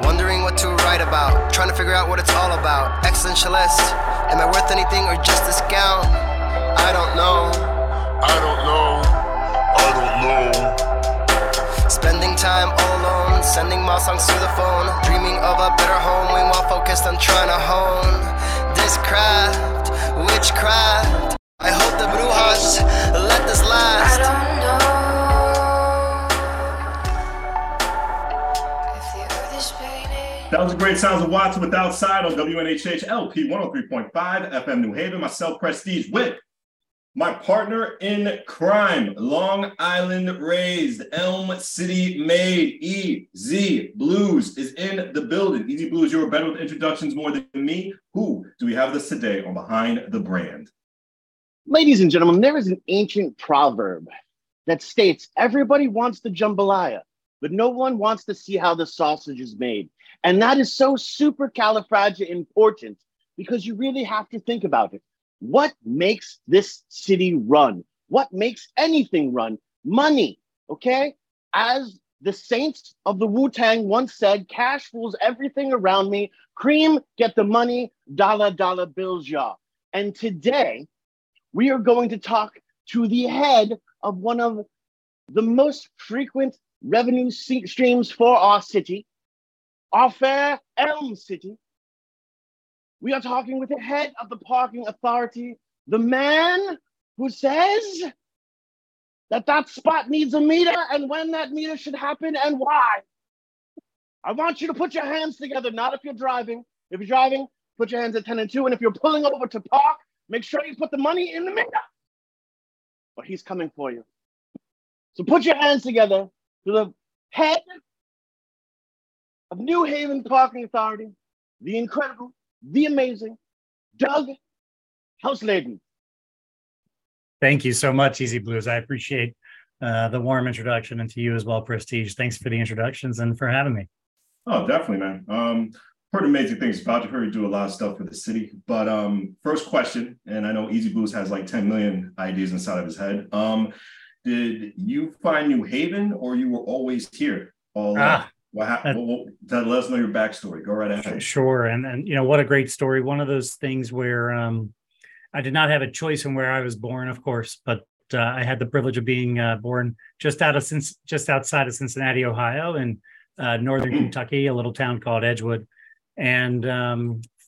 Wondering what to write about, trying to figure out what it's all about. Existentialist, am I worth anything or just this gown? I don't know, I don't know, I don't know. Spending time all alone, sending my songs through the phone, dreaming of a better home. We more focused on trying to hone this craft, witchcraft. I hope the brujas let this last. I don't know if the earth is painted. That was the great sounds of Watts with Outside on WNHH LP 103.5 FM New Haven. Myself, Prestige, with my partner in crime, Long Island raised, Elm City made, EZ BlueZ is in the building. EZ BlueZ, you are better with introductions more than me. Who do we have this today on Behind the Brand? Ladies and gentlemen, there is an ancient proverb that states everybody wants the jambalaya, but no one wants to see how the sausage is made. And that is so supercalifragilistic because you really have to think about it. What makes this city run? What makes anything run? Money, okay? As the saints of the Wu-Tang once said, cash rules everything around me. Cream, get the money, dollar, dollar bills, y'all. And today, we are going to talk to the head of one of the most frequent revenue streams for our city, our fair Elm City. We are talking with the head of the parking authority, the man who says that that spot needs a meter and when that meter should happen and why. I want you to put your hands together, not if you're driving. If you're driving, put your hands at 10 and 2. And if you're pulling over to park, make sure you put the money in the meter. But he's coming for you. So put your hands together to the head of New Haven Parking Authority, the incredible, the amazing Doug Hausladen. Thank you so much, EZ BlueZ. I appreciate the warm introduction, and to you as well, Prestige. Thanks for the introductions and for having me. Oh, definitely, man. Heard amazing things about you. Heard you do a lot of stuff for the city. But first question, and I know EZ BlueZ has like 10 million ideas inside of his head. Did you find New Haven, or you were always here all along? Well, let us know your backstory. Go right ahead. Sure. And you know, what a great story. One of those things where I did not have a choice in where I was born, of course, but I had the privilege of being born just outside of Cincinnati, Ohio, in northern Kentucky, a little town called Edgewood, and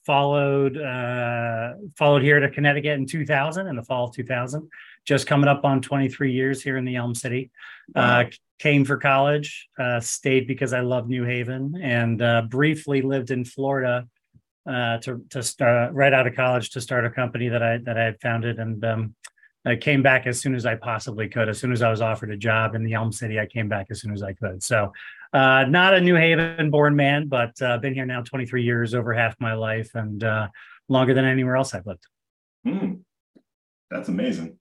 followed here to Connecticut in 2000, in the fall of 2000, just coming up on 23 years here in the Elm City. Came for college, stayed because I love New Haven, and briefly lived in Florida to start right out of college to start a company that I had founded. And I came back as soon as I possibly could. As soon as I was offered a job in the Elm City, I came back as soon as I could. So not a New Haven born man, but been here now 23 years, over half my life, and longer than anywhere else I've lived. That's amazing.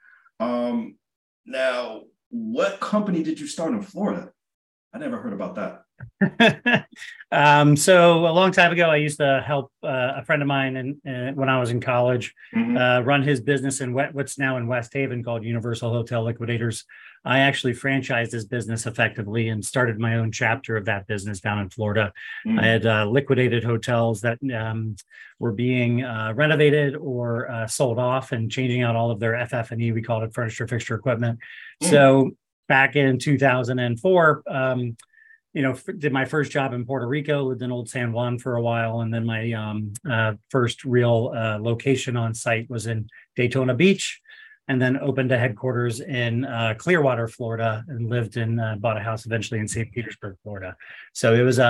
Now, what company did you start in Florida? I never heard about that. So a long time ago, I used to help a friend of mine when I was in college run his business in what's now in West Haven, called Universal Hotel Liquidators. I actually franchised his business effectively and started my own chapter of that business down in Florida. I had liquidated hotels that were being renovated or sold off, and changing out all of their FF&E, we called it furniture, fixture, equipment. So back in 2004, did my first job in Puerto Rico, lived in Old San Juan for a while. And then my first real location on site was in Daytona Beach. And then opened a headquarters in Clearwater, Florida, and lived in, bought a house eventually in St. Petersburg, Florida. So it was, if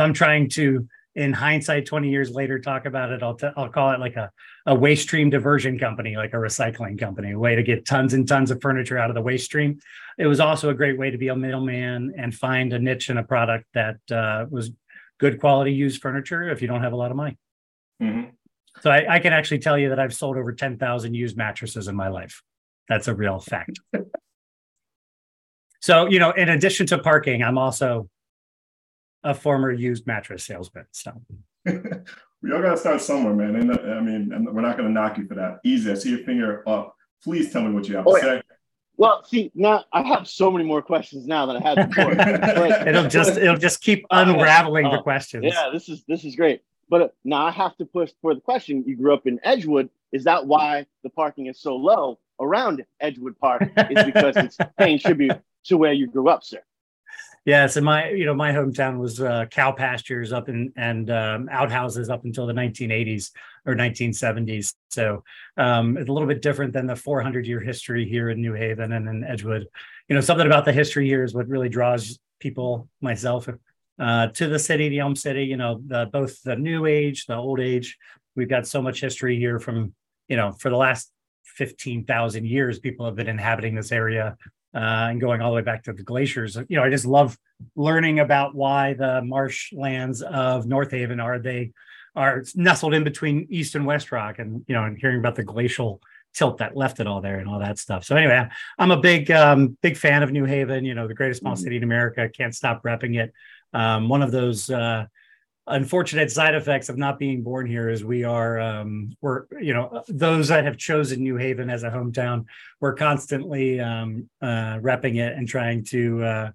I'm trying to, in hindsight, 20 years later, talk about it, I'll call it like a waste stream diversion company, like a recycling company, a way to get tons and tons of furniture out of the waste stream. It was also a great way to be a middleman and find a niche in a product that was good quality used furniture if you don't have a lot of money. Mm-hmm. So I can actually tell you that I've sold over 10,000 used mattresses in my life. That's a real fact. So, in addition to parking, I'm also a former used mattress salesman. So We all got to start somewhere, man. And I mean, we're not going to knock you for that. EZ, I see your finger up. Please tell me what you have to say. Well, see, now I have so many more questions now than I had before. it'll just keep unraveling the questions. Yeah, this is great. But now I have to push for the question. You grew up in Edgewood. Is that why the parking is so low around Edgewood Park? Is because it's paying tribute to where you grew up, sir? Yeah, so my hometown was cow pastures up and outhouses up until the 1980s or 1970s. So it's a little bit different than the 400-year history here in New Haven and in Edgewood. You know, something about the history here is what really draws people, myself, to the city, the Elm City. You know, both the new age, the old age. We've got so much history here from, you know, for the last 15,000 years, people have been inhabiting this area. And going all the way back to the glaciers. You know, I just love learning about why the marshlands of North Haven are nestled in between East and West Rock, and you know, and hearing about the glacial tilt that left it all there and all that stuff. So anyway, I'm a big big fan of New Haven. You know, the greatest small city in America. Can't stop repping it. One of those unfortunate side effects of not being born here is we're, you know, those that have chosen New Haven as a hometown, we're constantly repping it and trying to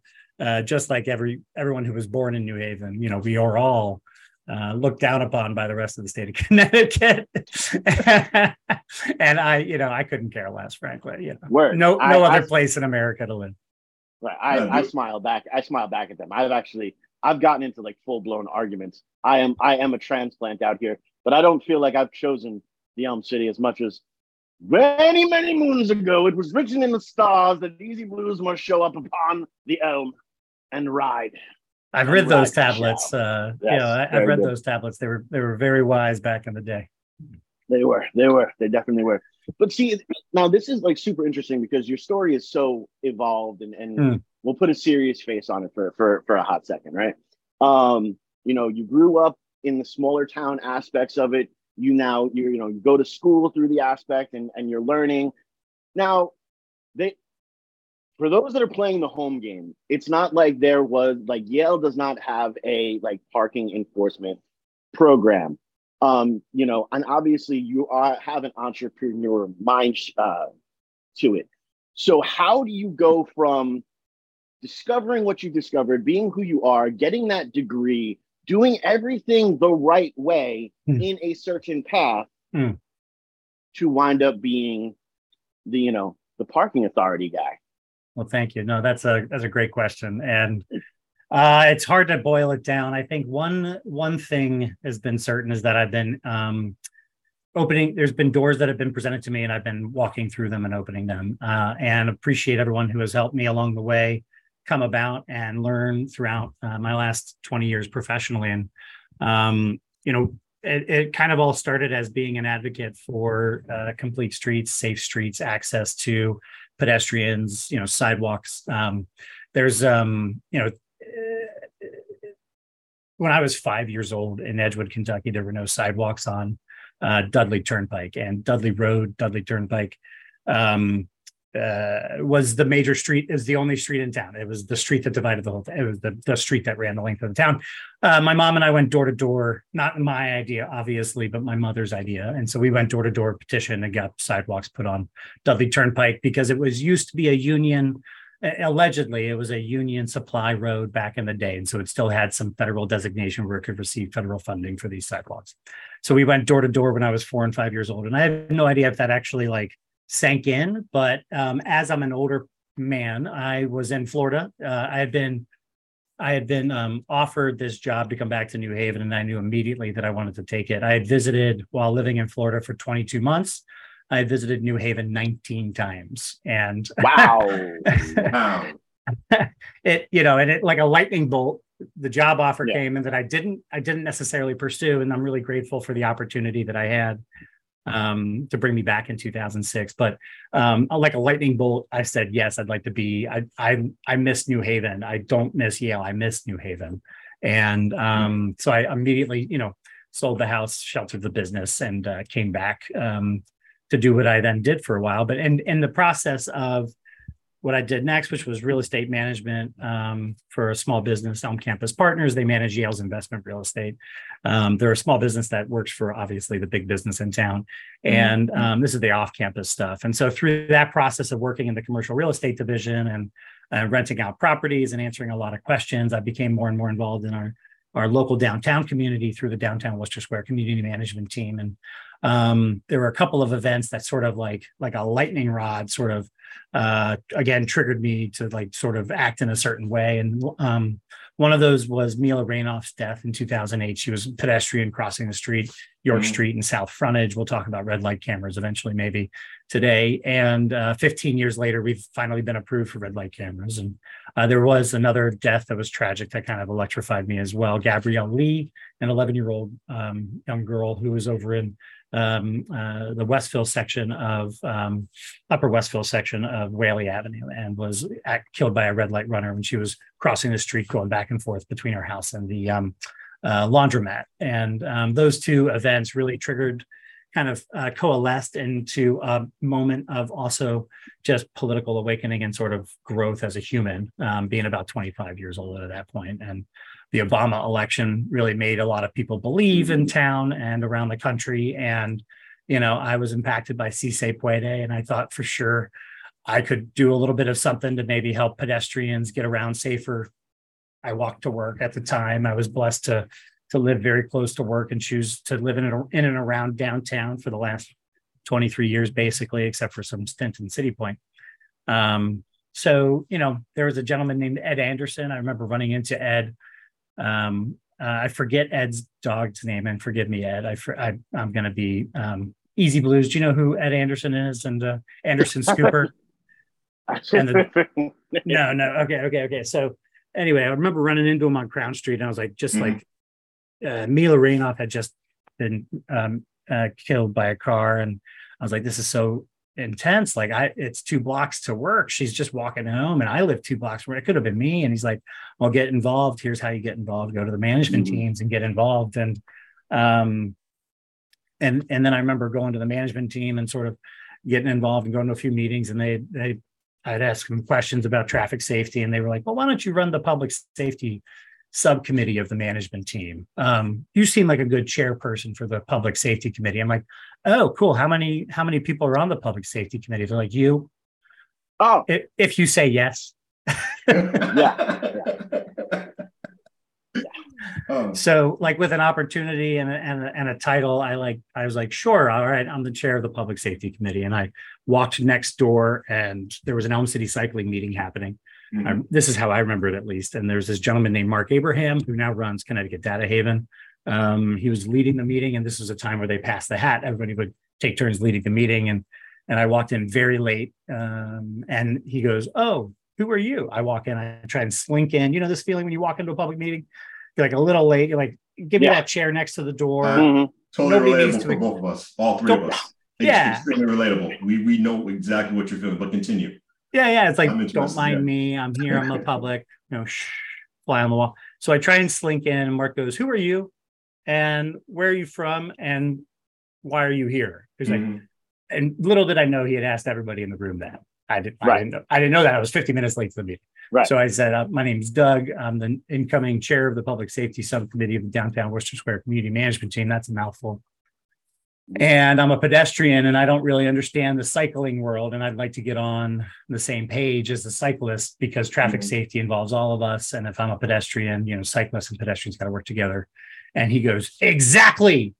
just like everyone who was born in New Haven, you know, we are all looked down upon by the rest of the state of Connecticut. And I, you know, I couldn't care less, frankly. You know, no other place in America to live. Right. I smile back. I smile back at them. I've gotten into like full-blown arguments. I am a transplant out here, but I don't feel like I've chosen the Elm City as much as many, many moons ago. It was written in the stars that EZ BlueZ must show up upon the elm and ride. I've read those tablets. Yes, you know, I've read those tablets. They were very wise back in the day. They definitely were. But see, now this is like super interesting because your story is so evolved and we'll put a serious face on it for a hot second, right? You know, you grew up in the smaller town aspects of it. You go to school through the aspect and you're learning. Now, for those that are playing the home game, it's not like Yale does not have a like parking enforcement program. You know, and obviously you have an entrepreneur mind to it. So how do you go from discovering what you discovered, being who you are, getting that degree, doing everything the right way in a certain path to wind up being the, you know, the parking authority guy? Well, thank you. No, that's a great question. And it's hard to boil it down. I think one thing has been certain is that I've been there's been doors that have been presented to me and I've been walking through them and opening them and appreciate everyone who has helped me along the way come about and learn throughout my last 20 years professionally. And, you know, it kind of all started as being an advocate for complete streets, safe streets, access to pedestrians, you know, sidewalks. There's, you know, when I was 5 years old in Edgewood, Kentucky, there were no sidewalks on Dudley Turnpike, and Dudley Road, Dudley Turnpike was the major street, is the only street in town. It was the street that divided the whole town. It was the street that ran the length of the town. My mom and I went door to door, not my idea, obviously, but my mother's idea. And so we went door to door, petition, and got sidewalks put on Dudley Turnpike because it was used to be a union. Allegedly, it was a union supply road back in the day. And so it still had some federal designation where it could receive federal funding for these sidewalks. So we went door to door when I was 4 and 5 years old. And I have no idea if that actually like sank in. But as I'm an older man, I was in Florida. I had been offered this job to come back to New Haven, and I knew immediately that I wanted to take it. I had visited while living in Florida for 22 months. I visited New Haven 19 times, and wow. It like a lightning bolt. The job offer came, and that I didn't necessarily pursue. And I'm really grateful for the opportunity that I had to bring me back in 2006. But like a lightning bolt, I said yes. I'd like to be. I miss New Haven. I don't miss Yale. I miss New Haven, and so I immediately, you know, sold the house, sheltered the business, and came back. To do what I then did for a while. But in the process of what I did next, which was real estate management for a small business, Elm Campus Partners. They manage Yale's investment real estate. They're a small business that works for, obviously, the big business in town. And this is the off-campus stuff. And so through that process of working in the commercial real estate division and renting out properties and answering a lot of questions, I became more and more involved in our local downtown community through the downtown Worcester Square community management team. And there were a couple of events that sort of like a lightning rod sort of, again, triggered me to like sort of act in a certain way. And one of those was Mila Rainoff's death in 2008. She was a pedestrian crossing the street, York Street and South Frontage. We'll talk about red light cameras eventually, maybe today. And 15 years later, we've finally been approved for red light cameras. And there was another death that was tragic that kind of electrified me as well. Gabrielle Lee, an 11-year-old young girl who was over in the Westville section of Upper Westville section of Whaley Avenue, and was killed by a red light runner when she was crossing the street, going back and forth between her house and the laundromat. And those two events really triggered, kind of coalesced into a moment of also just political awakening and sort of growth as a human, being about 25 years old at that point. And the Obama election really made a lot of people believe in town and around the country. And, you know, I was impacted by Si Se Puede, and I thought for sure I could do a little bit of something to maybe help pedestrians get around safer. I walked to work at the time. I was blessed to live very close to work and choose to live in and around downtown for the last 23 years, basically, except for some stint in City Point. So, you know, there was a gentleman named Ed Anderson. I remember running into Ed. I forget Ed's dog's name, and forgive me, Ed. I'm going to be EZ BlueZ. Do you know who Ed Anderson is? And Anderson Scooper? No. Okay. So anyway, I remember running into him on Crown Street, and I was like, Mila Rainoff had just been killed by a car, and I was like, this is so intense. Like, it's 2 blocks to work. She's just walking home, and I live 2 blocks from where it could have been me. And he's like, well, get involved. Here's how you get involved. Go to the management teams and get involved. And then I remember going to the management team and sort of getting involved and going to a few meetings, and I'd ask them questions about traffic safety, and they were like, well, why don't you run the public safety subcommittee of the management team? You seem like a good chairperson for the public safety committee. I'm like, oh, cool. How many people are on the public safety committee? They're like, you. Oh, if you say yes. Yeah. Oh. So like with an opportunity and a title, I was like, sure. All right. I'm the chair of the public safety committee. And I walked next door, and there was an Elm City cycling meeting happening. This is how I remember it, at least. And there's this gentleman named Mark Abraham, who now runs Connecticut Data Haven. He was leading the meeting, and this was a time where they passed the hat. Everybody would take turns leading the meeting. And I walked in very late, and he goes, oh, who are you? I walk in, I try and slink in. You know this feeling when you walk into a public meeting? You're like a little late. You're like, give me that chair next to the door. Totally relatable for both of us, all three of us. Yeah. Extremely relatable. We know exactly what you're feeling, but continue. Yeah. It's like, don't mind me. I'm here. I'm the public. You know, shh, fly on the wall. So I try and slink in, and Mark goes, who are you? And where are you from? And why are you here? He's like, and little did I know he had asked everybody in the room that. I didn't know that. I was 50 minutes late to the meeting. Right. So I said, my name's Doug. I'm the incoming chair of the Public Safety Subcommittee of the Downtown Worcester Square Community Management Team. That's a mouthful. And I'm a pedestrian, and I don't really understand the cycling world. And I'd like to get on the same page as the cyclist, because traffic safety involves all of us. And if I'm a pedestrian, you know, cyclists and pedestrians got to work together. And he goes, exactly.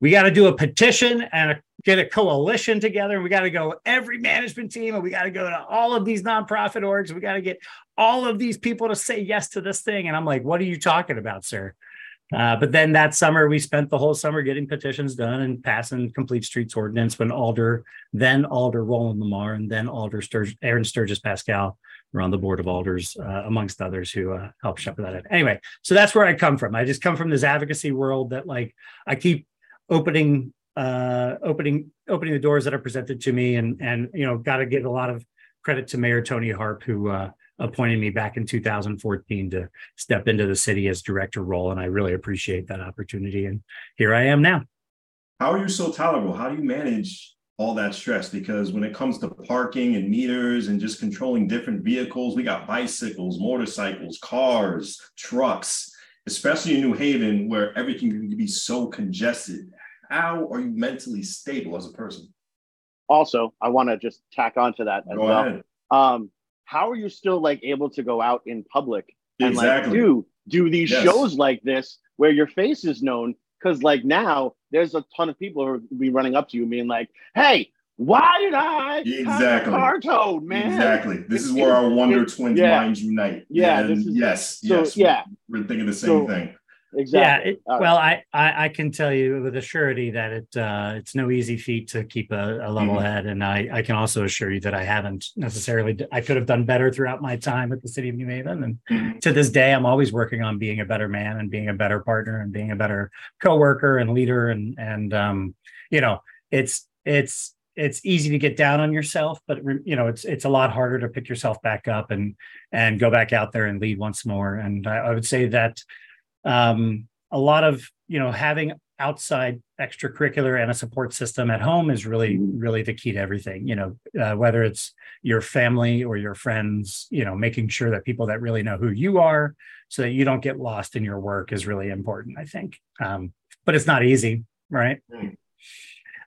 We got to do a petition and get a coalition together. And we got to go every management team, and we got to go to all of these nonprofit orgs. We got to get all of these people to say yes to this thing. And I'm like, what are you talking about, sir? But then that summer, we spent the whole summer getting petitions done and passing complete streets ordinance when then Alder Roland Lamar and then Alder Aaron Sturgis Pascal were on the board of Alders, amongst others who helped shepherd that up. Anyway, so that's where I come from. I just come from this advocacy world that, like, I keep opening the doors that are presented to me, and you know, got to give a lot of credit to Mayor Tony Harp, who appointed me back in 2014 to step into the city as director role. And I really appreciate that opportunity. And here I am now. How are you so tolerable? How do you manage all that stress, because when it comes to parking and meters and just controlling different vehicles, we got bicycles, motorcycles, cars, trucks, especially in New Haven where everything can be so congested. How are you mentally stable as a person? Also, I want to just tack on to that as well. How are you still like able to go out in public and like do these shows like this where your face is known? Because like now there's a ton of people who are be running up to you being like, hey, why did I have a car towed, man? Exactly. This is where our Wonder Twins minds unite. Yeah. And we're thinking the same thing. Exactly. Yeah, I can tell you with a surety that it's no easy feat to keep a level head. And I can also assure you that I haven't necessarily, I could have done better throughout my time at the city of New Haven. And to this day, I'm always working on being a better man and being a better partner and being a better coworker and leader. And you know, it's easy to get down on yourself, but you know, it's a lot harder to pick yourself back up and go back out there and lead once more. And I would say that, a lot of, you know, having outside extracurricular and a support system at home is really the key to everything, you know, whether it's your family or your friends, you know, making sure that people that really know who you are so that you don't get lost in your work is really important, I think. But it's not easy, right? Mm.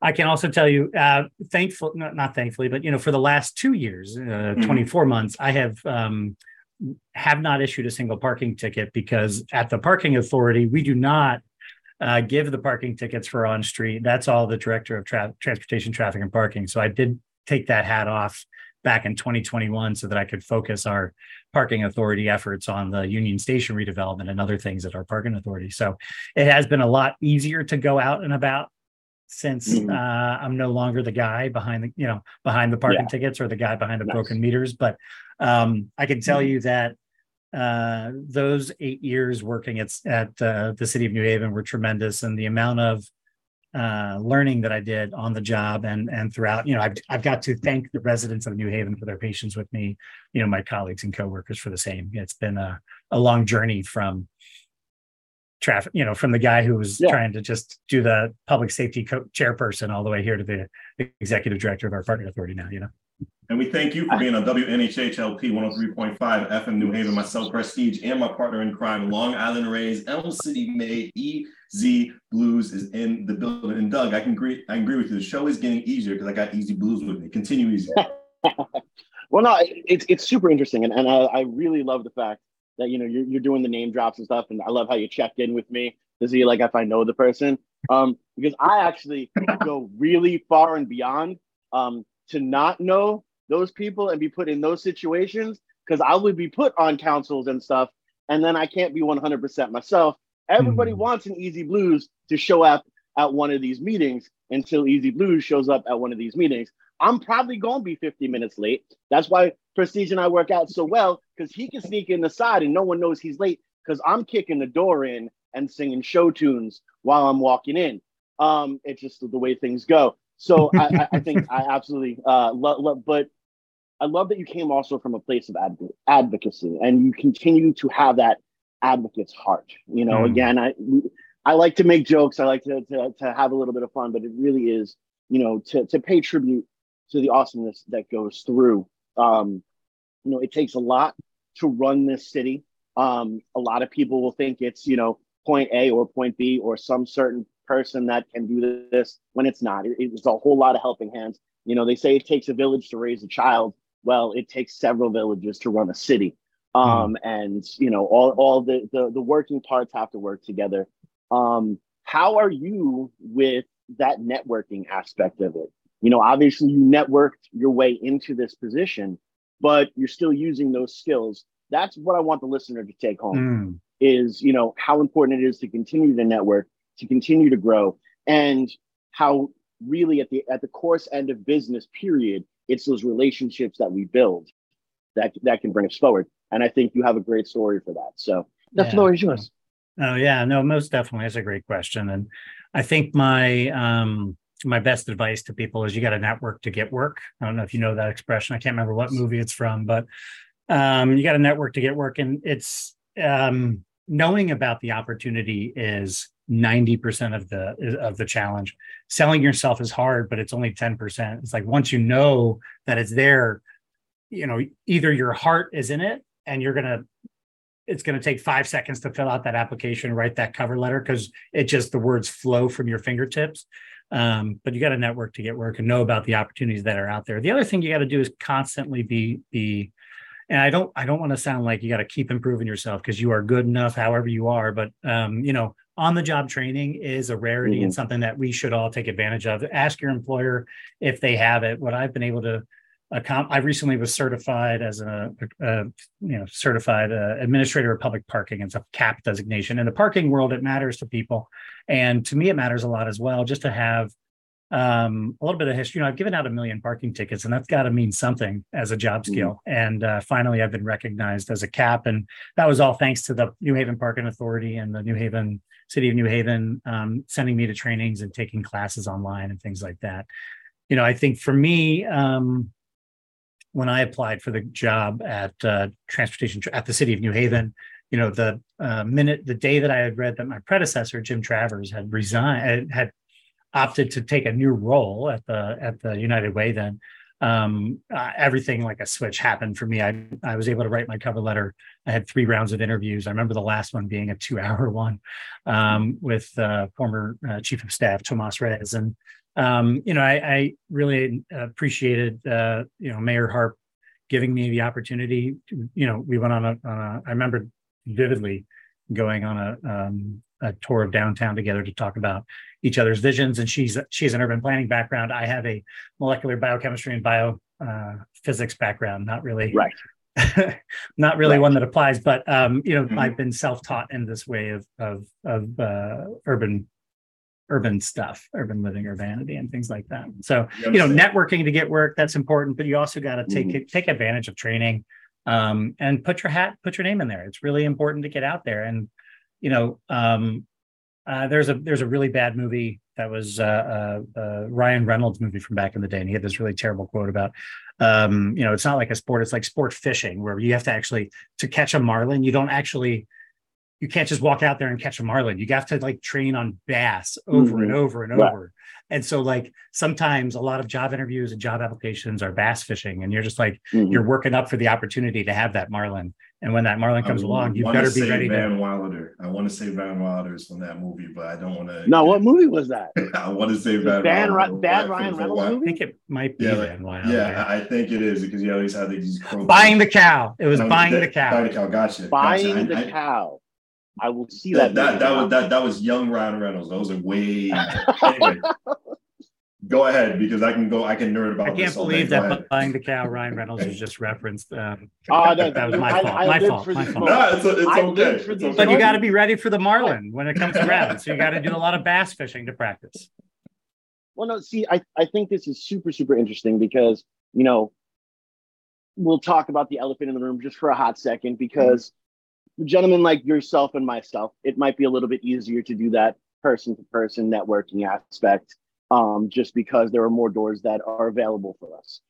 I can also tell you, not thankfully, but, you know, for the last 2 years, 24 months, I have not issued a single parking ticket because at the parking authority, we do not give the parking tickets for on street. That's all the director of transportation, traffic and parking. So I did take that hat off back in 2021 so that I could focus our parking authority efforts on the Union Station redevelopment and other things at our parking authority. So it has been a lot easier to go out and about since I'm no longer the guy behind the parking tickets or the guy behind the broken meters. But I can tell you that those 8 years working at the city of New Haven were tremendous. And the amount of learning that I did on the job and throughout, you know, I've got to thank the residents of New Haven for their patience with me, you know, my colleagues and coworkers for the same. It's been a long journey from traffic, you know, from the guy who was trying to just do the public safety chairperson all the way here to the executive director of our partner authority now, you know. And we thank you for being on WNHH LP 103.5 FM New Haven, myself, Prestige, and my partner in crime, Long Island raised, Elm City made, EZ BlueZ is in the building. And Doug, I can agree with you. The show is getting easier because I got EZ BlueZ with me. Continue, EZ. Well, no, it's super interesting. And I really love the fact that, you know, you're doing the name drops and stuff. And I love how you checked in with me to see, like, if I know the person. Because I actually go really far and beyond to not know those people and be put in those situations, because I would be put on councils and stuff, and then I can't be 100% myself. Everybody wants an EZ BlueZ to show up at one of these meetings until EZ BlueZ shows up at one of these meetings. I'm probably going to be 50 minutes late. That's why Prestige and I work out so well, because he can sneak in the side and no one knows he's late because I'm kicking the door in and singing show tunes while I'm walking in. It's just the way things go. So I think I absolutely but I love that you came also from a place of advocacy, and you continue to have that advocate's heart. You know, again, I like to make jokes. I like to have a little bit of fun, but it really is, you know, to pay tribute to the awesomeness that goes through. You know, it takes a lot to run this city. A lot of people will think it's, you know, point A or point B or some certain person that can do this, when it's not. It's a whole lot of helping hands. You know, they say it takes a village to raise a child. Well, it takes several villages to run a city. And, you know, all the working parts have to work together. How are you with that networking aspect of it? You know, obviously you networked your way into this position, but you're still using those skills. That's what I want the listener to take home is, you know, how important it is to continue to network, to continue to grow, and how really at the course end of business period, it's those relationships that we build that can bring us forward. And I think you have a great story for that. So the floor is yours. Oh yeah, no, most definitely. That's a great question. And I think my best advice to people is you got to network to get work. I don't know if you know that expression. I can't remember what movie it's from, but you got to network to get work. And it's knowing about the opportunity is 90% of the challenge. Selling yourself is hard, but it's only 10%. It's like, once you know that it's there, you know, either your heart is in it and it's going to take 5 seconds to fill out that application, write that cover letter, because it just, the words flow from your fingertips. But you got to network to get work and know about the opportunities that are out there. The other thing you got to do is constantly be, and I don't want to sound like you got to keep improving yourself, because you are good enough however you are, but you know, on-the-job training is a rarity and something that we should all take advantage of. Ask your employer if they have it. What I've been able to accomplish, I recently was certified as a certified administrator of public parking. It's a CAP designation. In the parking world, it matters to people, and to me, it matters a lot as well. Just to have a little bit of history. You know, I've given out 1 million parking tickets, and that's got to mean something as a job skill. And finally, I've been recognized as a CAP, and that was all thanks to the New Haven Parking Authority and the City of New Haven, sending me to trainings and taking classes online and things like that. You know, I think for me, when I applied for the job at transportation at the City of New Haven, you know, the day that I had read that my predecessor, Jim Travers, had resigned, had opted to take a new role at the United Way then. Everything like a switch happened for me. I was able to write my cover letter. I had 3 rounds of interviews. I remember the last one being a 2-hour one with former chief of staff Tomas Reyes. And you know, I really appreciated you know, Mayor Harp giving me the opportunity. You know, we went on a I remember vividly going on a tour of downtown together to talk about each other's visions. And she's an urban planning background. I have a molecular biochemistry and biophysics background. Not really, right. Not really right. One that applies, but you know, I've been self-taught in this way of urban stuff, urban living, urbanity, and things like that. So, you know, networking to get work, that's important, but you also got to take advantage of training and put your name in there. It's really important to get out there. And, you know, there's a really bad movie that was Ryan Reynolds' movie from back in the day, and he had this really terrible quote about, you know, it's not like a sport, it's like sport fishing, where you have to actually, to catch a marlin, you can't just walk out there and catch a marlin. You have to like train on bass over and over and over. And so like sometimes a lot of job interviews and job applications are bass fishing, and you're just like, you're working up for the opportunity to have that marlin. And when that marlin comes along, you better be ready. I want to say Van Wilder's from that movie, but I don't want to. No, what movie was that? I want to say Van Wilder. Bad Ryan Reynolds movie? I think it might be Van Wilder. Yeah, I think it is, because you always have these. Buying the Cow. It was Buying the Cow. Buying the Cow. Gotcha. Buying the Cow. I will see that was young Ryan Reynolds. Those are way. Anyway, go ahead, because I can nerd about. I can't believe that Buying the Cow, Ryan Reynolds, was just referenced. That was my fault. My fault. No, it's okay. But you got to be ready for the marlin when it comes around. So you got to do a lot of bass fishing to practice. Well, no, see, I think this is super, super interesting, because, you know, we'll talk about the elephant in the room just for a hot second, because. Gentlemen like yourself and myself, it might be a little bit easier to do that person-to-person networking aspect, just because there are more doors that are available for us.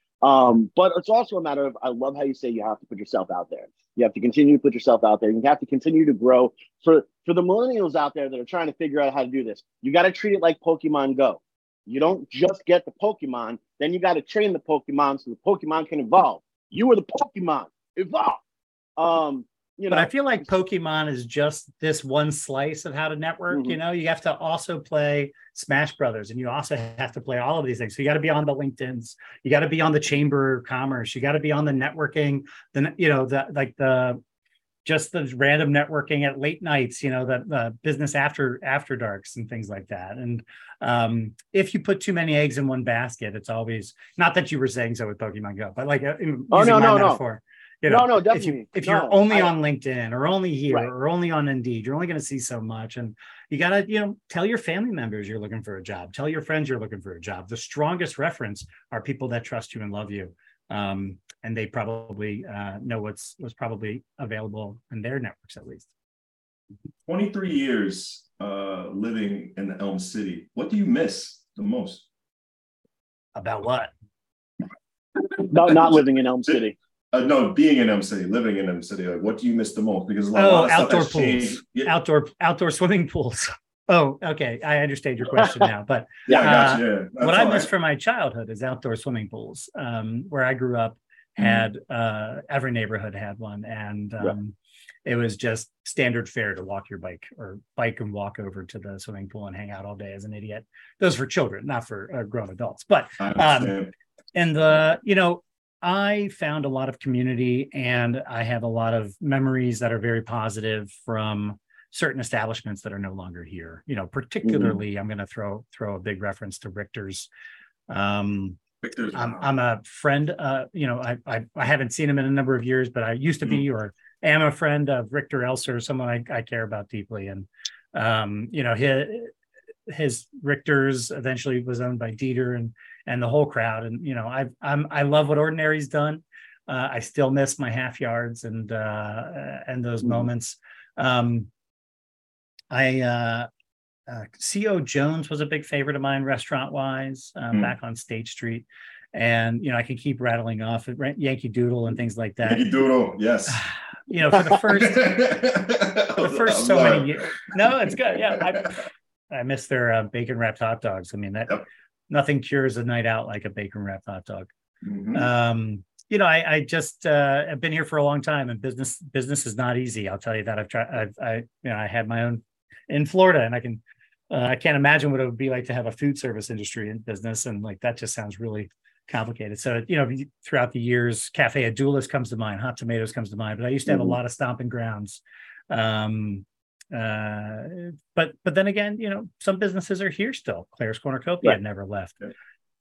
But it's also a matter of, I love how you say you have to put yourself out there. You have to continue to put yourself out there. You have to continue to grow. For the millennials out there that are trying to figure out how to do this, you got to treat it like Pokemon Go. You don't just get the Pokemon, then you got to train the Pokemon so the Pokemon can evolve. You are the Pokemon. Evolve. You know, but I feel like Pokemon is just this one slice of how to network. You know, you have to also play Smash Brothers, and you also have to play all of these things. So you got to be on the LinkedIn's, you got to be on the Chamber of Commerce, you got to be on the networking, the random networking at late nights, you know, the business after darks and things like that. And if you put too many eggs in one basket, it's always, not that you were saying so with Pokemon Go, but like, metaphor. You know, no, definitely. If you're only on LinkedIn or only here or only on Indeed, you're only going to see so much. And you got to, you know, tell your family members you're looking for a job. Tell your friends you're looking for a job. The strongest reference are people that trust you and love you. And they probably know what's probably available in their networks, at least. 23 years living in the Elm City. What do you miss the most? About what? No, not living in Elm City. No, being in Elm City, living in Elm City. Like, what do you miss the most? Because a lot of stuff has changed. Outdoor swimming pools. Oh, okay. I understand your question now. But what I miss from my childhood is outdoor swimming pools. Where I grew up had every neighborhood had one, and it was just standard fare to walk your bike or bike and walk over to the swimming pool and hang out all day as an idiot. Those were children, not for grown adults. But and you know, I found a lot of community, and I have a lot of memories that are very positive from certain establishments that are no longer here. You know, particularly I'm going to throw a big reference to Richter's. I'm a friend. You know, I haven't seen him in a number of years, but I used to be or am a friend of Richter Elser, someone I care about deeply. And you know, his Richter's eventually was owned by Dieter and the whole crowd. And, you know, I love what Ordinary's done. I still miss my half yards and those moments. C.O. Jones was a big favorite of mine restaurant wise, back on State Street. And, you know, I can keep rattling off Yankee Doodle and things like that. Yankee Doodle. Yes. You know, for the first, many years. No, it's good. Yeah. I miss their bacon wrapped hot dogs. I mean, that, nothing cures a night out like a bacon wrapped hot dog. You know, I just I've been here for a long time, and business is not easy. I'll tell you that. I've tried. I had my own in Florida, and I can't imagine what it would be like to have a food service industry in business, and like that just sounds really complicated. So, you know, throughout the years, Cafe Adulis comes to mind, Hot Tomatoes comes to mind, but I used to have a lot of stomping grounds. But then again, you know, some businesses are here still. Claire's Corner Coppey had never left.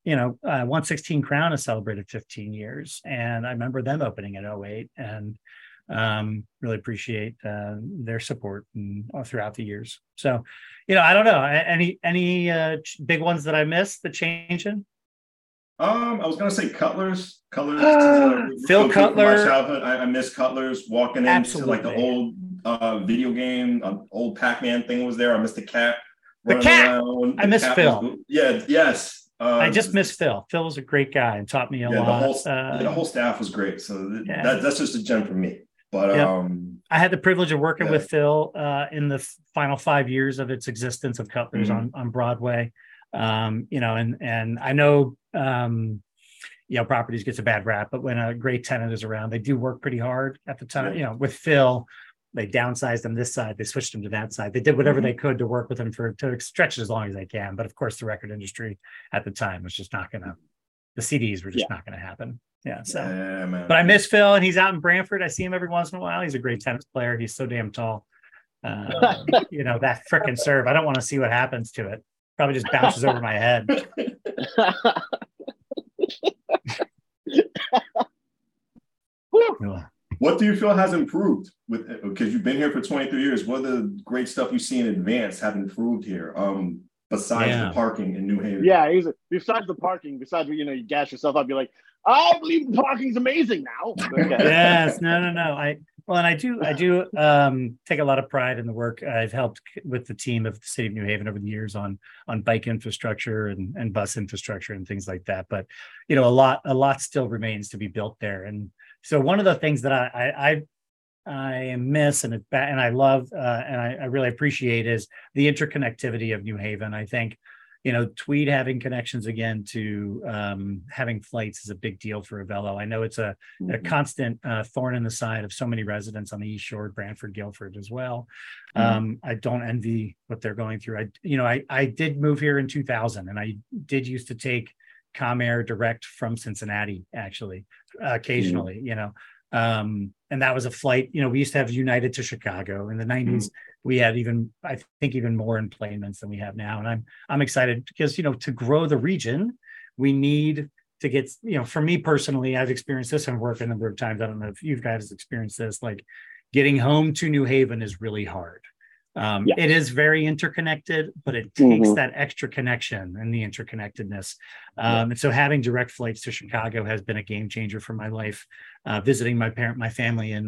You know, 116 Crown has celebrated 15 years, and I remember them opening in 2008, and really appreciate their support and, throughout the years. So, you know, I don't know, any big ones that I missed, the changing? I was going to say Cutler's. Phil Cutler. My childhood, I miss Cutler's, walking into like the old video game, old Pac-Man thing was there. I missed the cat. The cat. I miss Phil. Yes. I just miss Phil. Phil was a great guy and taught me a lot. The whole staff was great. So that's just a gem for me. But I had the privilege of working with Phil in the final 5 years of its existence of Cutler's on Broadway. You know, and I know, you know, properties gets a bad rap, but when a great tenant is around, they do work pretty hard at the time. You know, with Phil, they downsized them this side, they switched them to that side. They did whatever they could to work with them to stretch it as long as they can. But of course, the record industry at the time was just not going to. The CDs were just not going to happen. Yeah. So, but I miss Phil, and he's out in Branford. I see him every once in a while. He's a great tennis player. He's so damn tall. You know, that frickin' serve. I don't want to see what happens to it. Probably just bounces over my head. What do you feel has improved with, because you've been here for 23 years, what are the great stuff you see in advance have improved here, besides the parking in New Haven? Besides the parking, besides, you know, you gas yourself up, you're like, I believe the parking's amazing now. Okay. Yes, no. I do take a lot of pride in the work I've helped with the team of the city of New Haven over the years on bike infrastructure and bus infrastructure and things like that. But, you know, a lot still remains to be built there. And so one of the things that I miss and I love and I really appreciate is the interconnectivity of New Haven. I think, you know, Tweed having connections again to having flights is a big deal for Avello. I know it's a constant thorn in the side of so many residents on the East Shore, Branford, Guilford as well. I don't envy what they're going through. I did move here in 2000, and I did used to take Comair direct from Cincinnati, actually, occasionally, you know. And that was a flight, you know, we used to have United to Chicago in the 90s. We had even more enplanements than we have now. And I'm excited because, you know, to grow the region, we need to get, you know, for me personally, I've experienced this and worked a number of times. I don't know if you guys experienced this, like getting home to New Haven is really hard. It is very interconnected, but it takes that extra connection and the interconnectedness. And so having direct flights to Chicago has been a game changer for my life. Visiting my family in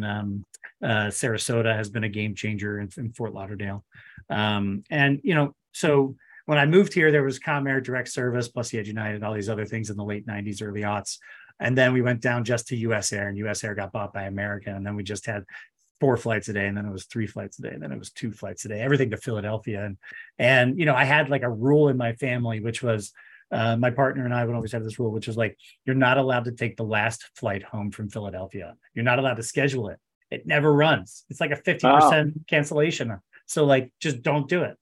Sarasota has been a game changer in Fort Lauderdale. And, you know, so when I moved here, there was Comair direct service, plus you had United, all these other things in the late 90s, early aughts. And then we went down just to US Air, and US Air got bought by American. And then we just had four flights a day, and then it was three flights a day, and then it was two flights a day, everything to Philadelphia. And you know, I had like a rule in my family, which was my partner and I would always have this rule, which was like, you're not allowed to take the last flight home from Philadelphia. You're not allowed to schedule it. It never runs. It's like a 50% cancellation. So like, just don't do it.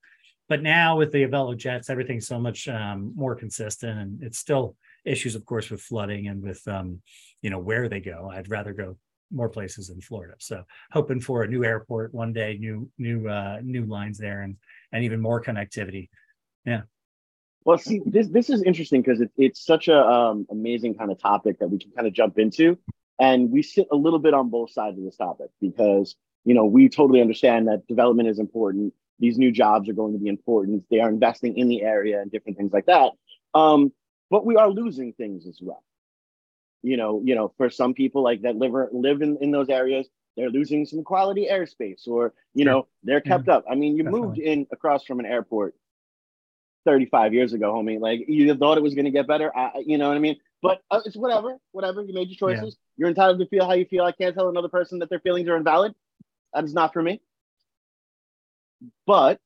But now with the Avello jets, everything's so much more consistent, and it's still issues, of course, with flooding and with, you know, where they go. I'd rather go more places in Florida. So hoping for a new airport one day, new lines there, and even more connectivity. Yeah. Well, see, this is interesting because it's such a amazing kind of topic that we can kind of jump into, and we sit a little bit on both sides of this topic because, you know, we totally understand that development is important. These new jobs are going to be important. They are investing in the area and different things like that. But we are losing things as well. You know, for some people like that live in those areas, they're losing some quality airspace, or, you know, they're kept up. I mean, you moved in across from an airport 35 years ago, homie. Like, you thought it was going to get better. You know what I mean? But it's whatever. You made your choices. Yeah. You're entitled to feel how you feel. I can't tell another person that their feelings are invalid. That is not for me. But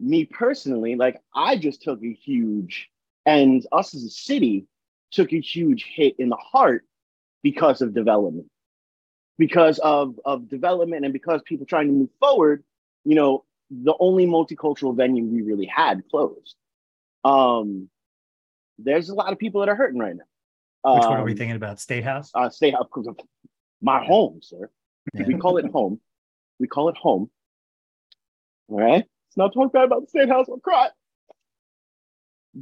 me personally, like, I just took a huge, and us as a city took a huge hit in the heart because of development, because of development, and because people trying to move forward. You know, the only multicultural venue we really had closed. There's a lot of people that are hurting right now. Which one are we thinking about? Statehouse? Statehouse, my home, sir. Yeah. We call it home. All right. It's not talk bad about the Statehouse. I'll cry.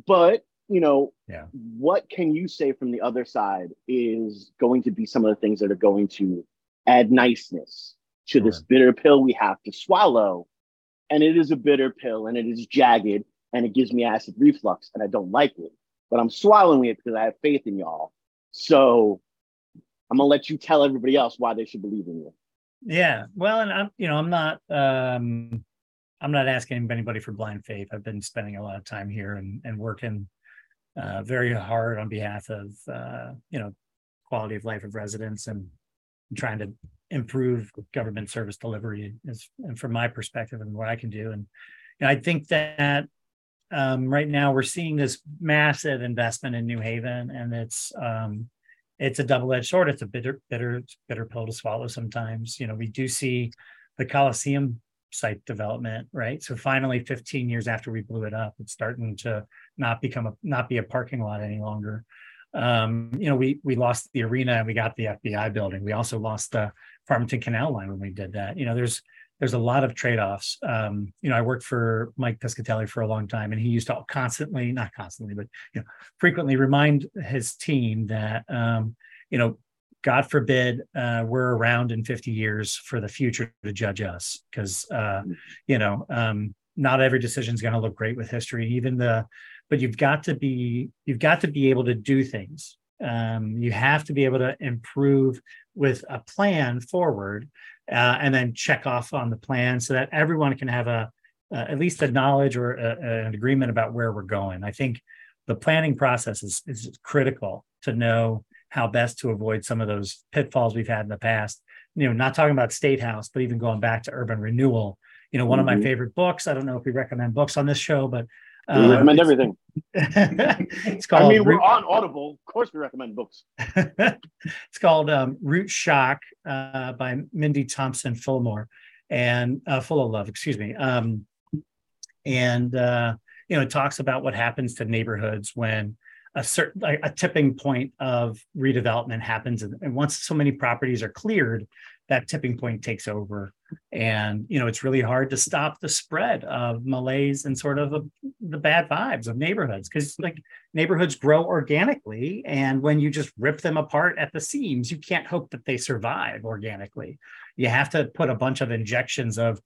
But, you know, what can you say from the other side is going to be some of the things that are going to add niceness to this bitter pill we have to swallow. And it is a bitter pill, and it is jagged, and it gives me acid reflux, and I don't like it, but I'm swallowing it because I have faith in y'all. So I'm going to let you tell everybody else why they should believe in you. Yeah. Well, and I'm not asking anybody for blind faith. I've been spending a lot of time here and working very hard on behalf of, you know, quality of life of residents, and trying to improve government service delivery and from my perspective and what I can do. And I think that right now we're seeing this massive investment in New Haven, and it's a double-edged sword. It's a bitter pill to swallow sometimes. You know, we do see the Coliseum site development, right? So finally, 15 years after we blew it up, it's starting to not be a parking lot any longer. You know, we lost the arena, and we got the FBI building. We also lost the Farmington Canal Line when we did that. You know, there's a lot of trade-offs. You know, I worked for Mike Piscatelli for a long time, and he used to frequently remind his team that, you know, God forbid we're around in 50 years for the future to judge us, because, you know, not every decision is going to look great with history, but you've got to be able to do things. You have to be able to improve with a plan forward, and then check off on the plan so that everyone can have at least a knowledge or an agreement about where we're going. I think the planning process is critical to know how best to avoid some of those pitfalls we've had in the past. You know, not talking about Statehouse, but even going back to urban renewal. You know, one of my favorite books, I don't know if we recommend books on this show, but we recommend everything. It's called. I mean, we're on Audible. Of course, we recommend books. It's called Root Shock by Mindy Thompson Fullmore and Full of Love, excuse me. And you know, it talks about what happens to neighborhoods when a tipping point of redevelopment happens, and once so many properties are cleared, that tipping point takes over. And, you know, it's really hard to stop the spread of malaise and sort of the bad vibes of neighborhoods, because like neighborhoods grow organically. And when you just rip them apart at the seams, you can't hope that they survive organically. You have to put a bunch of injections of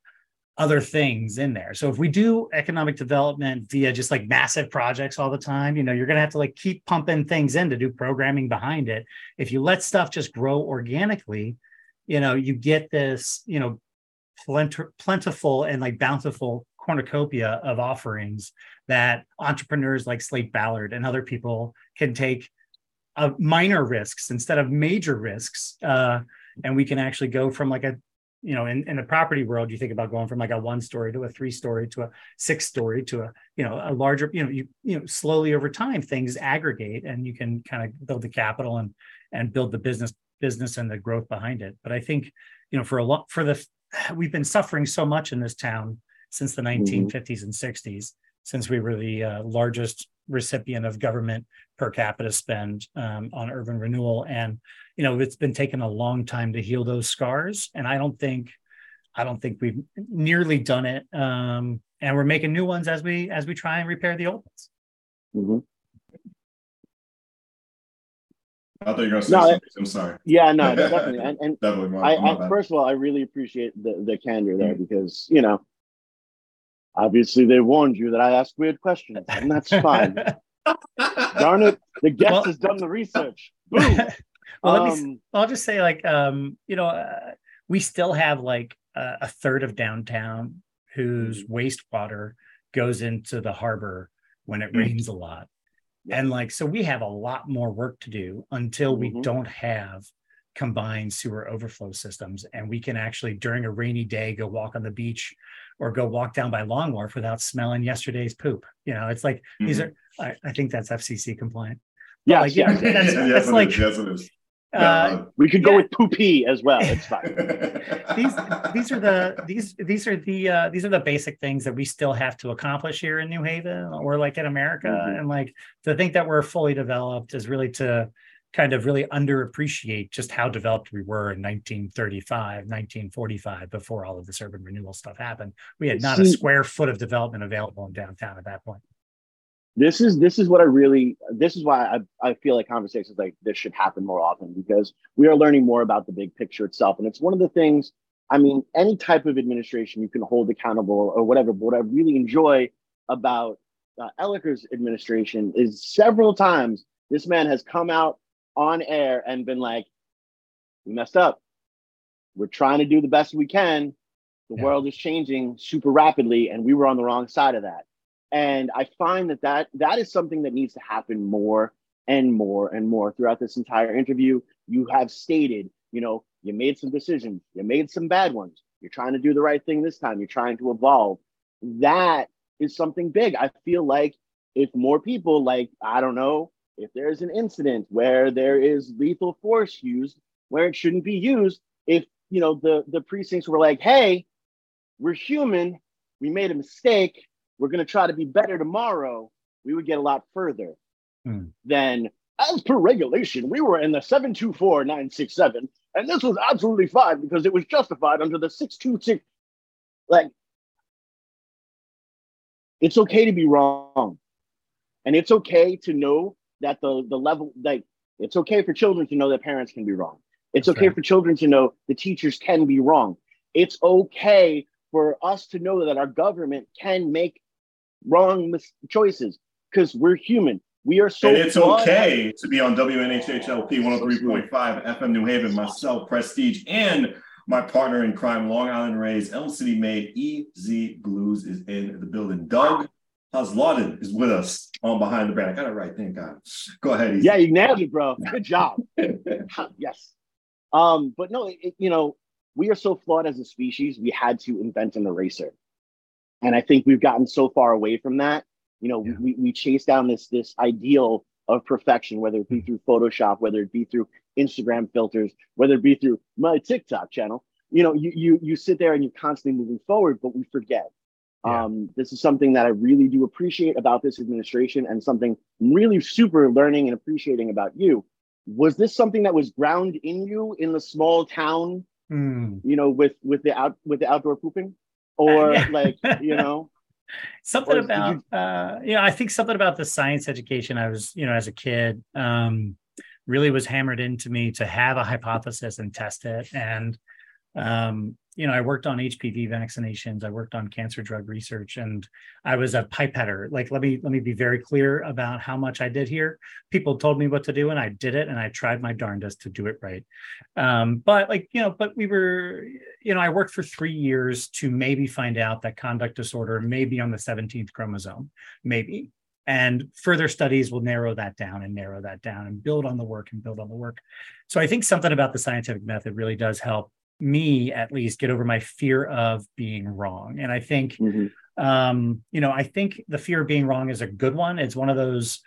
other things in there. So if we do economic development via just like massive projects all the time, you know, you're going to have to like keep pumping things in to do programming behind it. If you let stuff just grow organically, you know, you get this, you know, plentiful and like bountiful cornucopia of offerings that entrepreneurs like Slate Ballard and other people can take minor risks instead of major risks. And we can actually go from like a you know, in the property world, you think about going from like a 1-story to a 3-story to a 6-story to a, you know, a larger, you know, slowly over time, things aggregate and you can kind of build the capital and build the business and the growth behind it. But I think, you know, we've been suffering so much in this town since the 1950s and 60s, since we were the largest recipient of government per capita spend on urban renewal. And, you know, it's been taking a long time to heal those scars. And I don't think we've nearly done it. And we're making new ones as we try and repair the old ones. Mm-hmm. I thought you were going to say something. I'm sorry. Yeah, no, definitely. And definitely more, first of all, I really appreciate the candor there because, you know, obviously they warned you that I asked weird questions, and that's fine. Darn it, the guest has done the research. Boom. I'll just say, like, you know, we still have like a third of downtown whose wastewater goes into the harbor when it rains a lot. And like, so we have a lot more work to do until we don't have combined sewer overflow systems. And we can actually, during a rainy day, go walk on the beach or go walk down by Long Wharf without smelling yesterday's poop. You know, it's like, these are, I think that's FCC compliant. Yeah. Like, yeah, that's like, we could go with poopy as well. It's fine. These are the basic things that we still have to accomplish here in New Haven or like in America. And like to think that we're fully developed is really to kind of really underappreciate just how developed we were in 1935, 1945, before all of this urban renewal stuff happened. We had not a square foot of development available in downtown at that point. This is why I feel like conversations like this should happen more often, because we are learning more about the big picture itself. And it's one of the things, I mean, any type of administration you can hold accountable or whatever, but what I really enjoy about Elliker's administration is several times this man has come out on air and been like, we messed up. We're trying to do the best we can. The world is changing super rapidly, and we were on the wrong side of that. And I find that is something that needs to happen more and more and more throughout this entire interview. You have stated, you know, you made some decisions, you made some bad ones. You're trying to do the right thing this time. You're trying to evolve. That is something big. I feel like if more people, like, I don't know, if there's an incident where there is lethal force used where it shouldn't be used, if, you know, the precincts were like, hey, we're human, we made a mistake, we're going to try to be better tomorrow, we would get a lot further than, as per regulation, we were in the 724-967, and this was absolutely fine because it was justified under the 626. Like, it's okay to be wrong. And it's okay to know that the level, like, it's okay for children to know that parents can be wrong. It's okay for children to know the teachers can be wrong. It's okay for us to know that our government can make wrong choices because we're human. We are so. And it's okay to be on WNHHLP 103.5 FM New Haven, myself, Prestige, and my partner in crime, Long Island raised, Elm City made, EZ BlueZ is in the building. Doug Hausladen is with us on Behind the Brand. I got it right, thank God. Go ahead, EZ. Yeah, you nailed it, bro. Good job. Yes. But no, you know, we are so flawed as a species, we had to invent an eraser. And I think we've gotten so far away from that. You know, we chase down this ideal of perfection, whether it be through Photoshop, whether it be through Instagram filters, whether it be through my TikTok channel. You know, you sit there and you're constantly moving forward, but we forget. Yeah. This is something that I really do appreciate about this administration, and something really super learning and appreciating about you. Was this something that was ground in you in the small town? You know, with the outdoor pooping, or like, you know, something about you know, I think something about the science education I was, you know, as a kid, really was hammered into me to have a hypothesis and test it. And you know, I worked on HPV vaccinations, I worked on cancer drug research, and I was a pipetter. Like, let me be very clear about how much I did here. People told me what to do, and I did it, and I tried my darndest to do it right. But like, you know, but we were, you know, I worked for 3 years to maybe find out that conduct disorder may be on the 17th chromosome, maybe. And further studies will narrow that down and build on the work. So I think something about the scientific method really does help me at least get over my fear of being wrong. And I think, I think the fear of being wrong is a good one. It's one of those,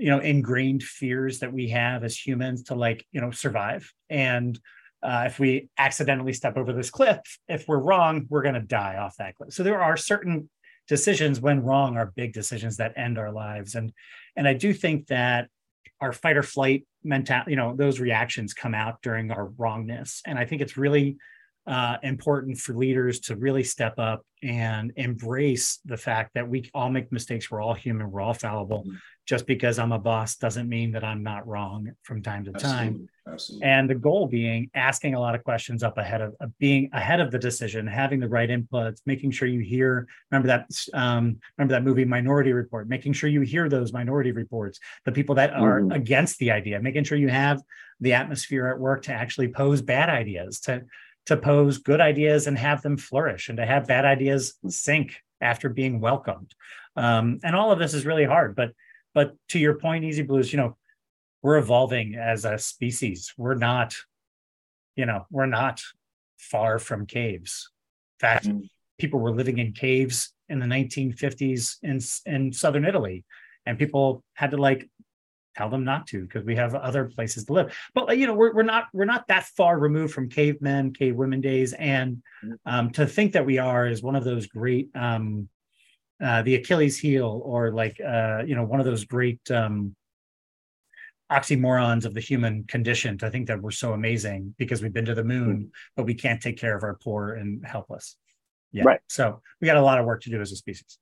ingrained fears that we have as humans to survive. And if we accidentally step over this cliff, if we're wrong, we're going to die off that cliff. So there are certain decisions when wrong are big decisions that end our lives. And I do think that our fight or flight mentality, those reactions come out during our wrongness. And I think it's really important for leaders to really step up and embrace the fact that we all make mistakes. We're all human. We're all fallible. Mm-hmm. Just because I'm a boss doesn't mean that I'm not wrong from time to time. Absolutely. And the goal being asking a lot of questions up ahead of being ahead of the decision, having the right inputs, making sure you hear, remember that movie Minority Report, making sure you hear those minority reports, the people that are against the idea, making sure you have the atmosphere at work to actually pose bad ideas, to pose good ideas and have them flourish, and to have bad ideas sink after being welcomed. And all of this is really hard, but to your point, EZ BlueZ, we're evolving as a species. We're not far from caves. In fact, people were living in caves in the 1950s in Southern Italy, and people had to tell them not to, because we have other places to live. But we're not that far removed from cavemen, cave women days, and to think that we are is one of those great the Achilles heel, or one of those great oxymorons of the human condition. To think that we're so amazing because we've been to the moon, but we can't take care of our poor and helpless. Yeah, right. So we got a lot of work to do as a species.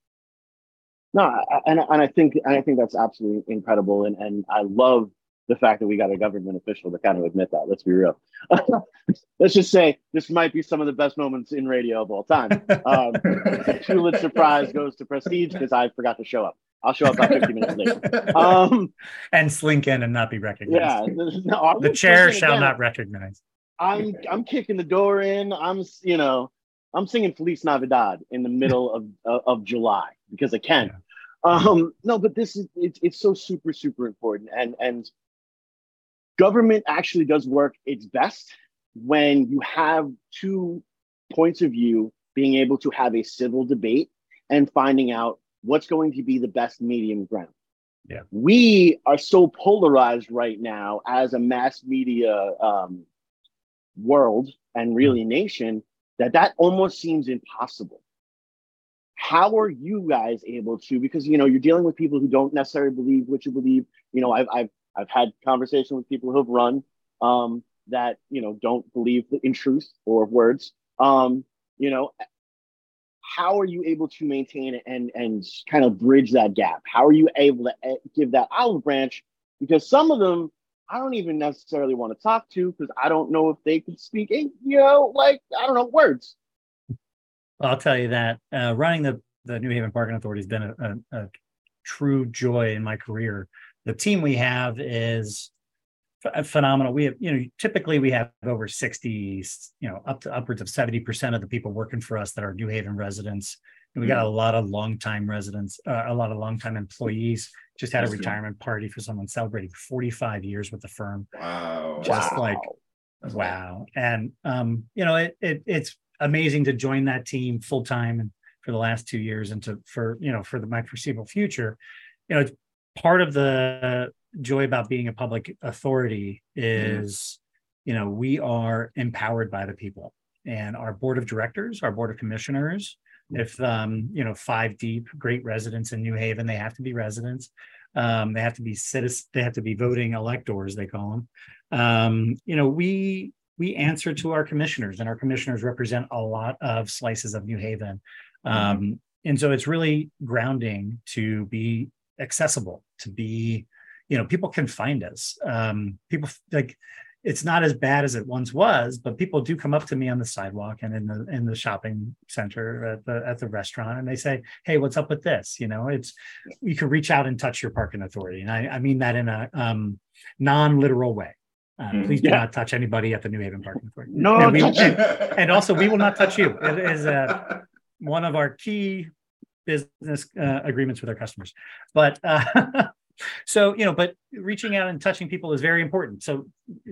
No, and I think that's absolutely incredible, and I love the fact that we got a government official to kind of admit that. Let's be real. Let's just say this might be some of the best moments in radio of all time. Tulip Surprise goes to Prestige because I forgot to show up. I'll show up about 50 minutes later. And slink in and not be recognized. Yeah, the chair shall not recognize. I'm kicking the door in. I'm singing Feliz Navidad in the middle of July because I can. Yeah. But this is it's so super, super important. And government actually does work its best when you have two points of view, being able to have a civil debate and finding out what's going to be the best medium ground. Yeah. We are so polarized right now as a mass media world and really nation that almost seems impossible. How are you guys able to, because, you're dealing with people who don't necessarily believe what you believe. I've had conversations with people who have run that, don't believe in truth or words. How are you able to maintain and kind of bridge that gap? How are you able to give that olive branch? Because some of them I don't even necessarily want to talk to because I don't know if they can speak, I don't know, words. Well, I'll tell you that running the New Haven Parking Authority has been a true joy in my career. The team we have is phenomenal. We have, typically we have over 60, up to upwards of 70% of the people working for us that are New Haven residents. And we got a lot of longtime residents, a lot of longtime employees. Just had a retirement party for someone celebrating 45 years with the firm. Wow. Wow. And, it's amazing to join that team full time and for the last 2 years and for my foreseeable future. It's part of the joy about being a public authority is, we are empowered by the people, and our board of directors, our board of commissioners. If, 5 deep, great residents in New Haven, they have to be residents. They have to be citizens. They have to be voting electors, they call them. We answer to our commissioners, and our commissioners represent a lot of slices of New Haven. And so it's really grounding to be accessible, to be, people can find us. It's not as bad as it once was, but people do come up to me on the sidewalk and in the shopping center at the restaurant, and they say, "Hey, what's up with this?" You can reach out and touch your parking authority, and I mean that in a non-literal way. Please do not touch anybody at the New Haven Parking Authority. No, and also we will not touch you. It is one of our key business agreements with our customers, but. So, but reaching out and touching people is very important. So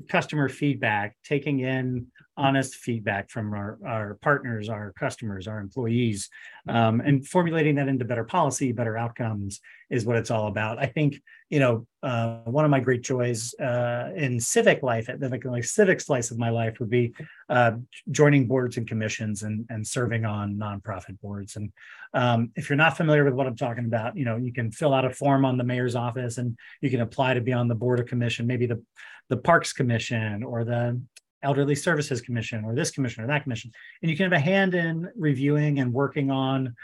customer feedback, taking in honest feedback from our partners, our customers, our employees, and formulating that into better policy, better outcomes is what it's all about. I think, you know, one of my great joys in civic life, at the civic slice of my life, would be joining boards and commissions and serving on nonprofit boards. And if you're not familiar with what I'm talking about, you know, you can fill out a form on the mayor's office and you can apply to be on the board of commission, maybe the Parks Commission or the Elderly Services Commission or this commission or that commission. And you can have a hand in reviewing and working on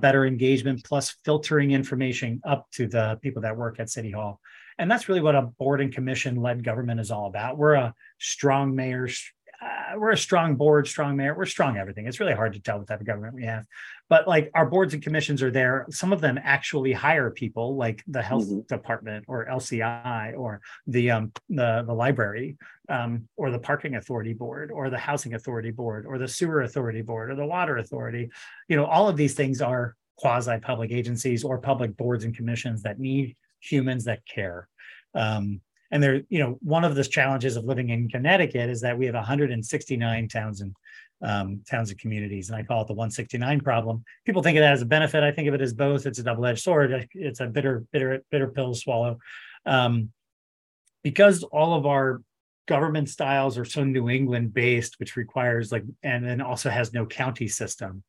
better engagement, plus filtering information up to the people that work at City Hall. And that's really what a board and commission-led government is all about. We're a strong mayor, we're a strong board, strong mayor, we're strong everything. It's really hard to tell what type of government we have. But like our boards and commissions are there. Some of them actually hire people, like the health department or LCI or the library or the parking authority board or the housing authority board or the sewer authority board or the water authority. You know, all of these things are quasi-public agencies or public boards and commissions that need humans that care. And there, you know, one of the challenges of living in Connecticut is that we have 169 towns and communities, and I call it the 169 problem. People think of that as a benefit. I think of it as both. It's a double-edged sword. It's a bitter pill to swallow, because all of our government styles are so New England-based, which requires and then also has no county system.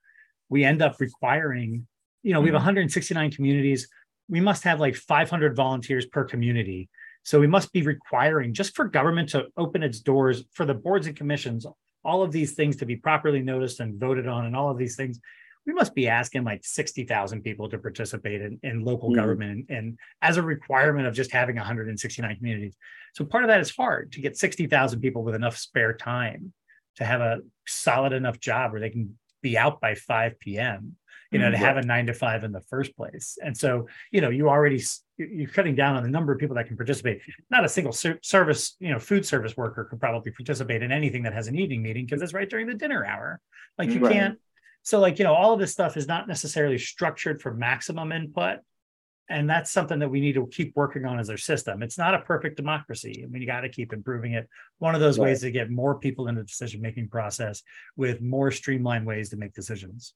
We end up requiring, you know, we have 169 communities. We must have 500 volunteers per community. So we must be requiring, just for government to open its doors, for the boards and commissions, all of these things to be properly noticed and voted on, and all of these things, we must be asking 60,000 people to participate in local government, and as a requirement of just having 169 communities. So part of that is hard, to get 60,000 people with enough spare time to have a solid enough job where they can be out by 5 p.m., you know, to have a 9-to-5 in the first place. And so, you know, you're cutting down on the number of people that can participate. Not a single service, you know, food service worker could probably participate in anything that has an evening meeting, because it's right during the dinner hour. Can't. So you know, all of this stuff is not necessarily structured for maximum input. And that's something that we need to keep working on as our system. It's not a perfect democracy. I mean, you got to keep improving it. One of those ways to get more people in the decision-making process with more streamlined ways to make decisions.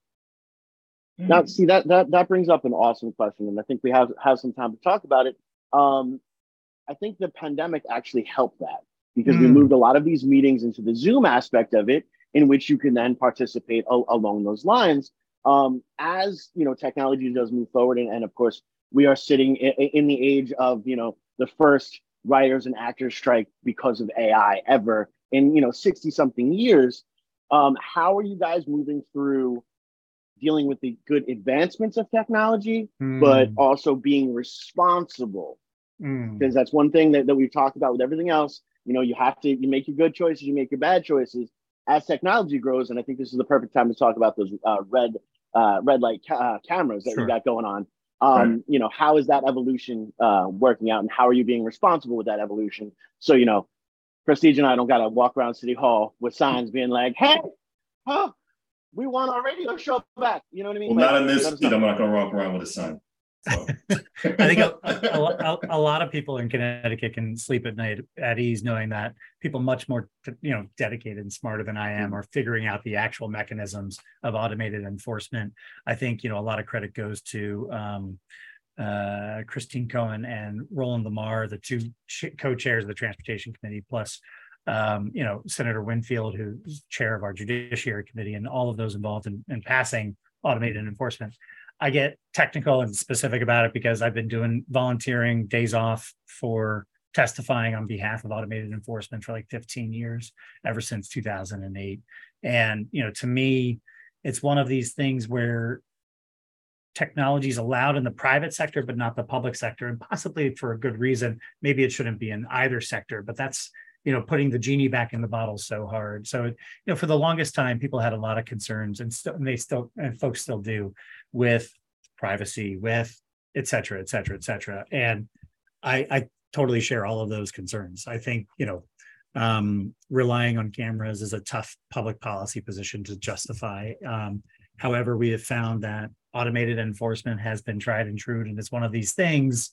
Now, see, that brings up an awesome question, and I think we have some time to talk about it. I think the pandemic actually helped that, because we moved a lot of these meetings into the Zoom aspect of it, in which you can then participate along those lines. As you know, technology does move forward, and of course, we are sitting in the age of, you know, the first writers and actors strike because of AI ever in, you know, 60-something years. How are you guys moving through dealing with the good advancements of technology, but also being responsible? Because that's one thing that we've talked about with everything else. You know, you make your good choices, you make your bad choices as technology grows. And I think this is the perfect time to talk about those red light cameras that we got going on. You know, how is that evolution working out, and how are you being responsible with that evolution? So, you know, Prestige and I don't got to walk around City Hall with signs being like, hey, we want our radio show back. You know what I mean? Well, not in this state. I'm not going to walk around with a sign. So. I think a lot of people in Connecticut can sleep at night at ease, knowing that people much more, you know, dedicated and smarter than I am are figuring out the actual mechanisms of automated enforcement. I think, you know, a lot of credit goes to Christine Cohen and Roland Lamar, the two co-chairs of the Transportation Committee, plus you know, Senator Winfield, who's chair of our Judiciary Committee, and all of those involved in passing automated enforcement. I get technical and specific about it because I've been doing volunteering days off for testifying on behalf of automated enforcement for 15 years, ever since 2008. And, you know, to me, it's one of these things where technology is allowed in the private sector, but not the public sector, and possibly for a good reason. Maybe it shouldn't be in either sector, but that's, you know, putting the genie back in the bottle so hard. So, you know, for the longest time, people had a lot of concerns, and folks still do, with privacy, with et cetera, et cetera, et cetera. And I totally share all of those concerns. I think, you know, relying on cameras is a tough public policy position to justify. However, we have found that automated enforcement has been tried and true, and it's one of these things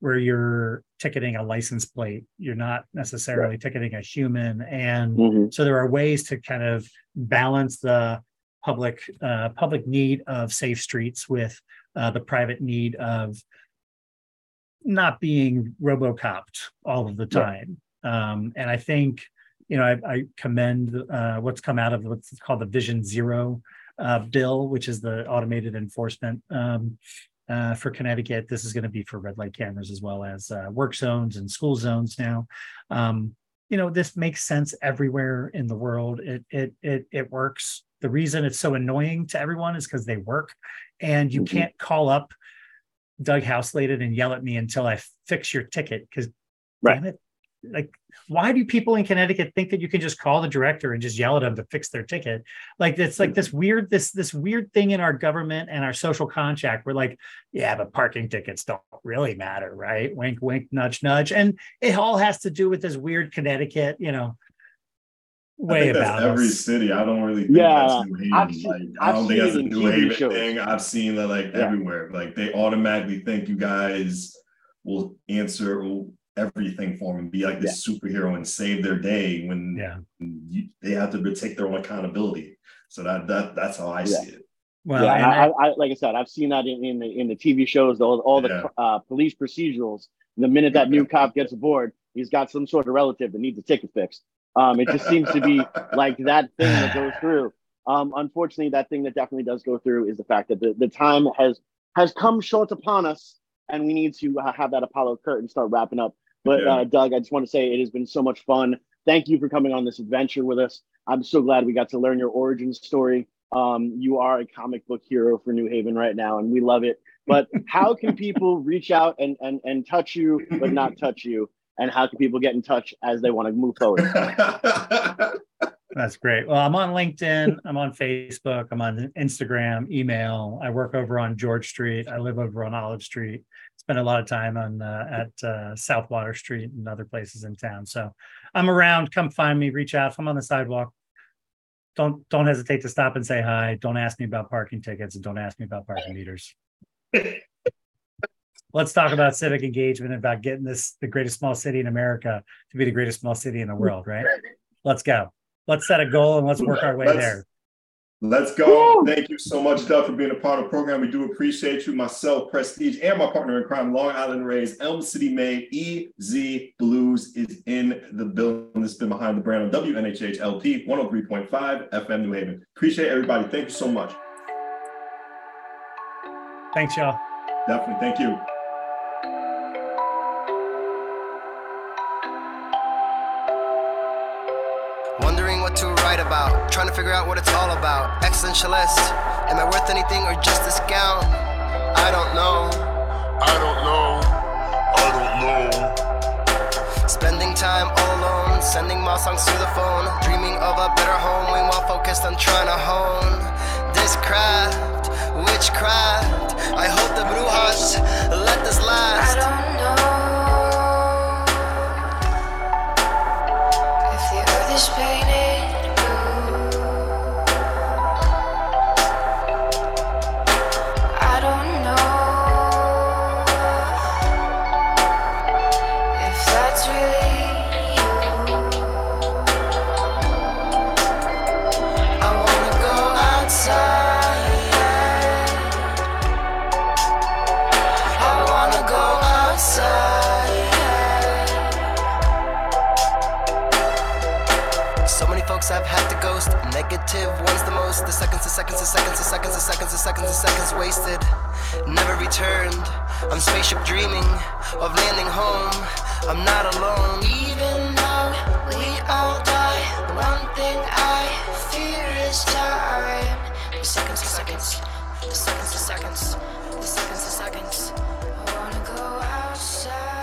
where you're ticketing a license plate. You're not necessarily ticketing a human. And so there are ways to kind of balance the public need of safe streets with the private need of not being robocopped all of the time. And I think, you know, I commend what's come out of what's called the Vision Zero bill, which is the automated enforcement for Connecticut. This is going to be for red light cameras as well as work zones and school zones now. You know, this makes sense everywhere in the world. It works. The reason it's so annoying to everyone is because they work, and you can't call up Doug Hausladen and yell at me until I fix your ticket. Because damn it, like, why do people in Connecticut think that you can just call the director and just yell at them to fix their ticket? Like, it's like this weird thing in our government and our social contract. We're like, yeah, but parking tickets don't really matter, right? Wink, wink, nudge, nudge, and it all has to do with this weird Connecticut, you know, way about us. Every city. I don't really think that's New Haven. I don't think that's a New Haven thing. I've seen that everywhere. Like, they automatically think you guys will answer everything for them and be like this superhero and save their day when they have to take their own accountability. So that's how I see it. Well, I like I said, I've seen that in the TV shows, all the police procedurals. The minute that new cop gets aboard, he's got some sort of relative that needs a ticket fixed. It just seems to be like that thing that goes through. Unfortunately, that thing that definitely does go through is the fact that the time has come short upon us, and we need to have that Apollo curtain start wrapping up. But Doug, I just want to say it has been so much fun. Thank you for coming on this adventure with us. I'm so glad we got to learn your origin story. You are a comic book hero for New Haven right now, and we love it. But how can people reach out and touch you, but not touch you? And how can people get in touch as they want to move forward? That's great. Well, I'm on LinkedIn. I'm on Facebook. I'm on Instagram, email. I work over on George Street. I live over on Olive Street. Spend a lot of time on at South Water Street and other places in town. So I'm around. Come find me. Reach out. If I'm on the sidewalk, don't hesitate to stop and say hi. Don't ask me about parking tickets, and don't ask me about parking meters. Let's talk about civic engagement and about getting the greatest small city in America to be the greatest small city in the world, right? Let's go. Let's set a goal and let's work our way there. Let's go. Woo! Thank you so much, Doug, for being a part of the program. We do appreciate you. Myself, Prestige, and my partner in crime, Long Island Raised, Elm City, Maine, EZ BlueZ is in the building. This has been Behind the Brand on WNHH LP 103.5 FM New Haven. Appreciate everybody. Thank you so much. Thanks, y'all. Definitely. Thank you. To write about, trying to figure out what it's all about. Existentialist, am I worth anything or just this gown? I don't know, I don't know, I don't know. Spending time all alone, sending my songs through the phone, dreaming of a better home, we more focused on trying to hone this craft, witchcraft. I hope the brujas let this last. I don't know if the earth is painted. Negative one's the most, the seconds, the seconds, the seconds, the seconds, the seconds, the seconds, the seconds wasted, never returned. I'm spaceship dreaming of landing home. I'm not alone. Even though we all die, one thing I fear is time. The seconds, the seconds, the seconds, the seconds, the seconds, the seconds. I wanna go outside.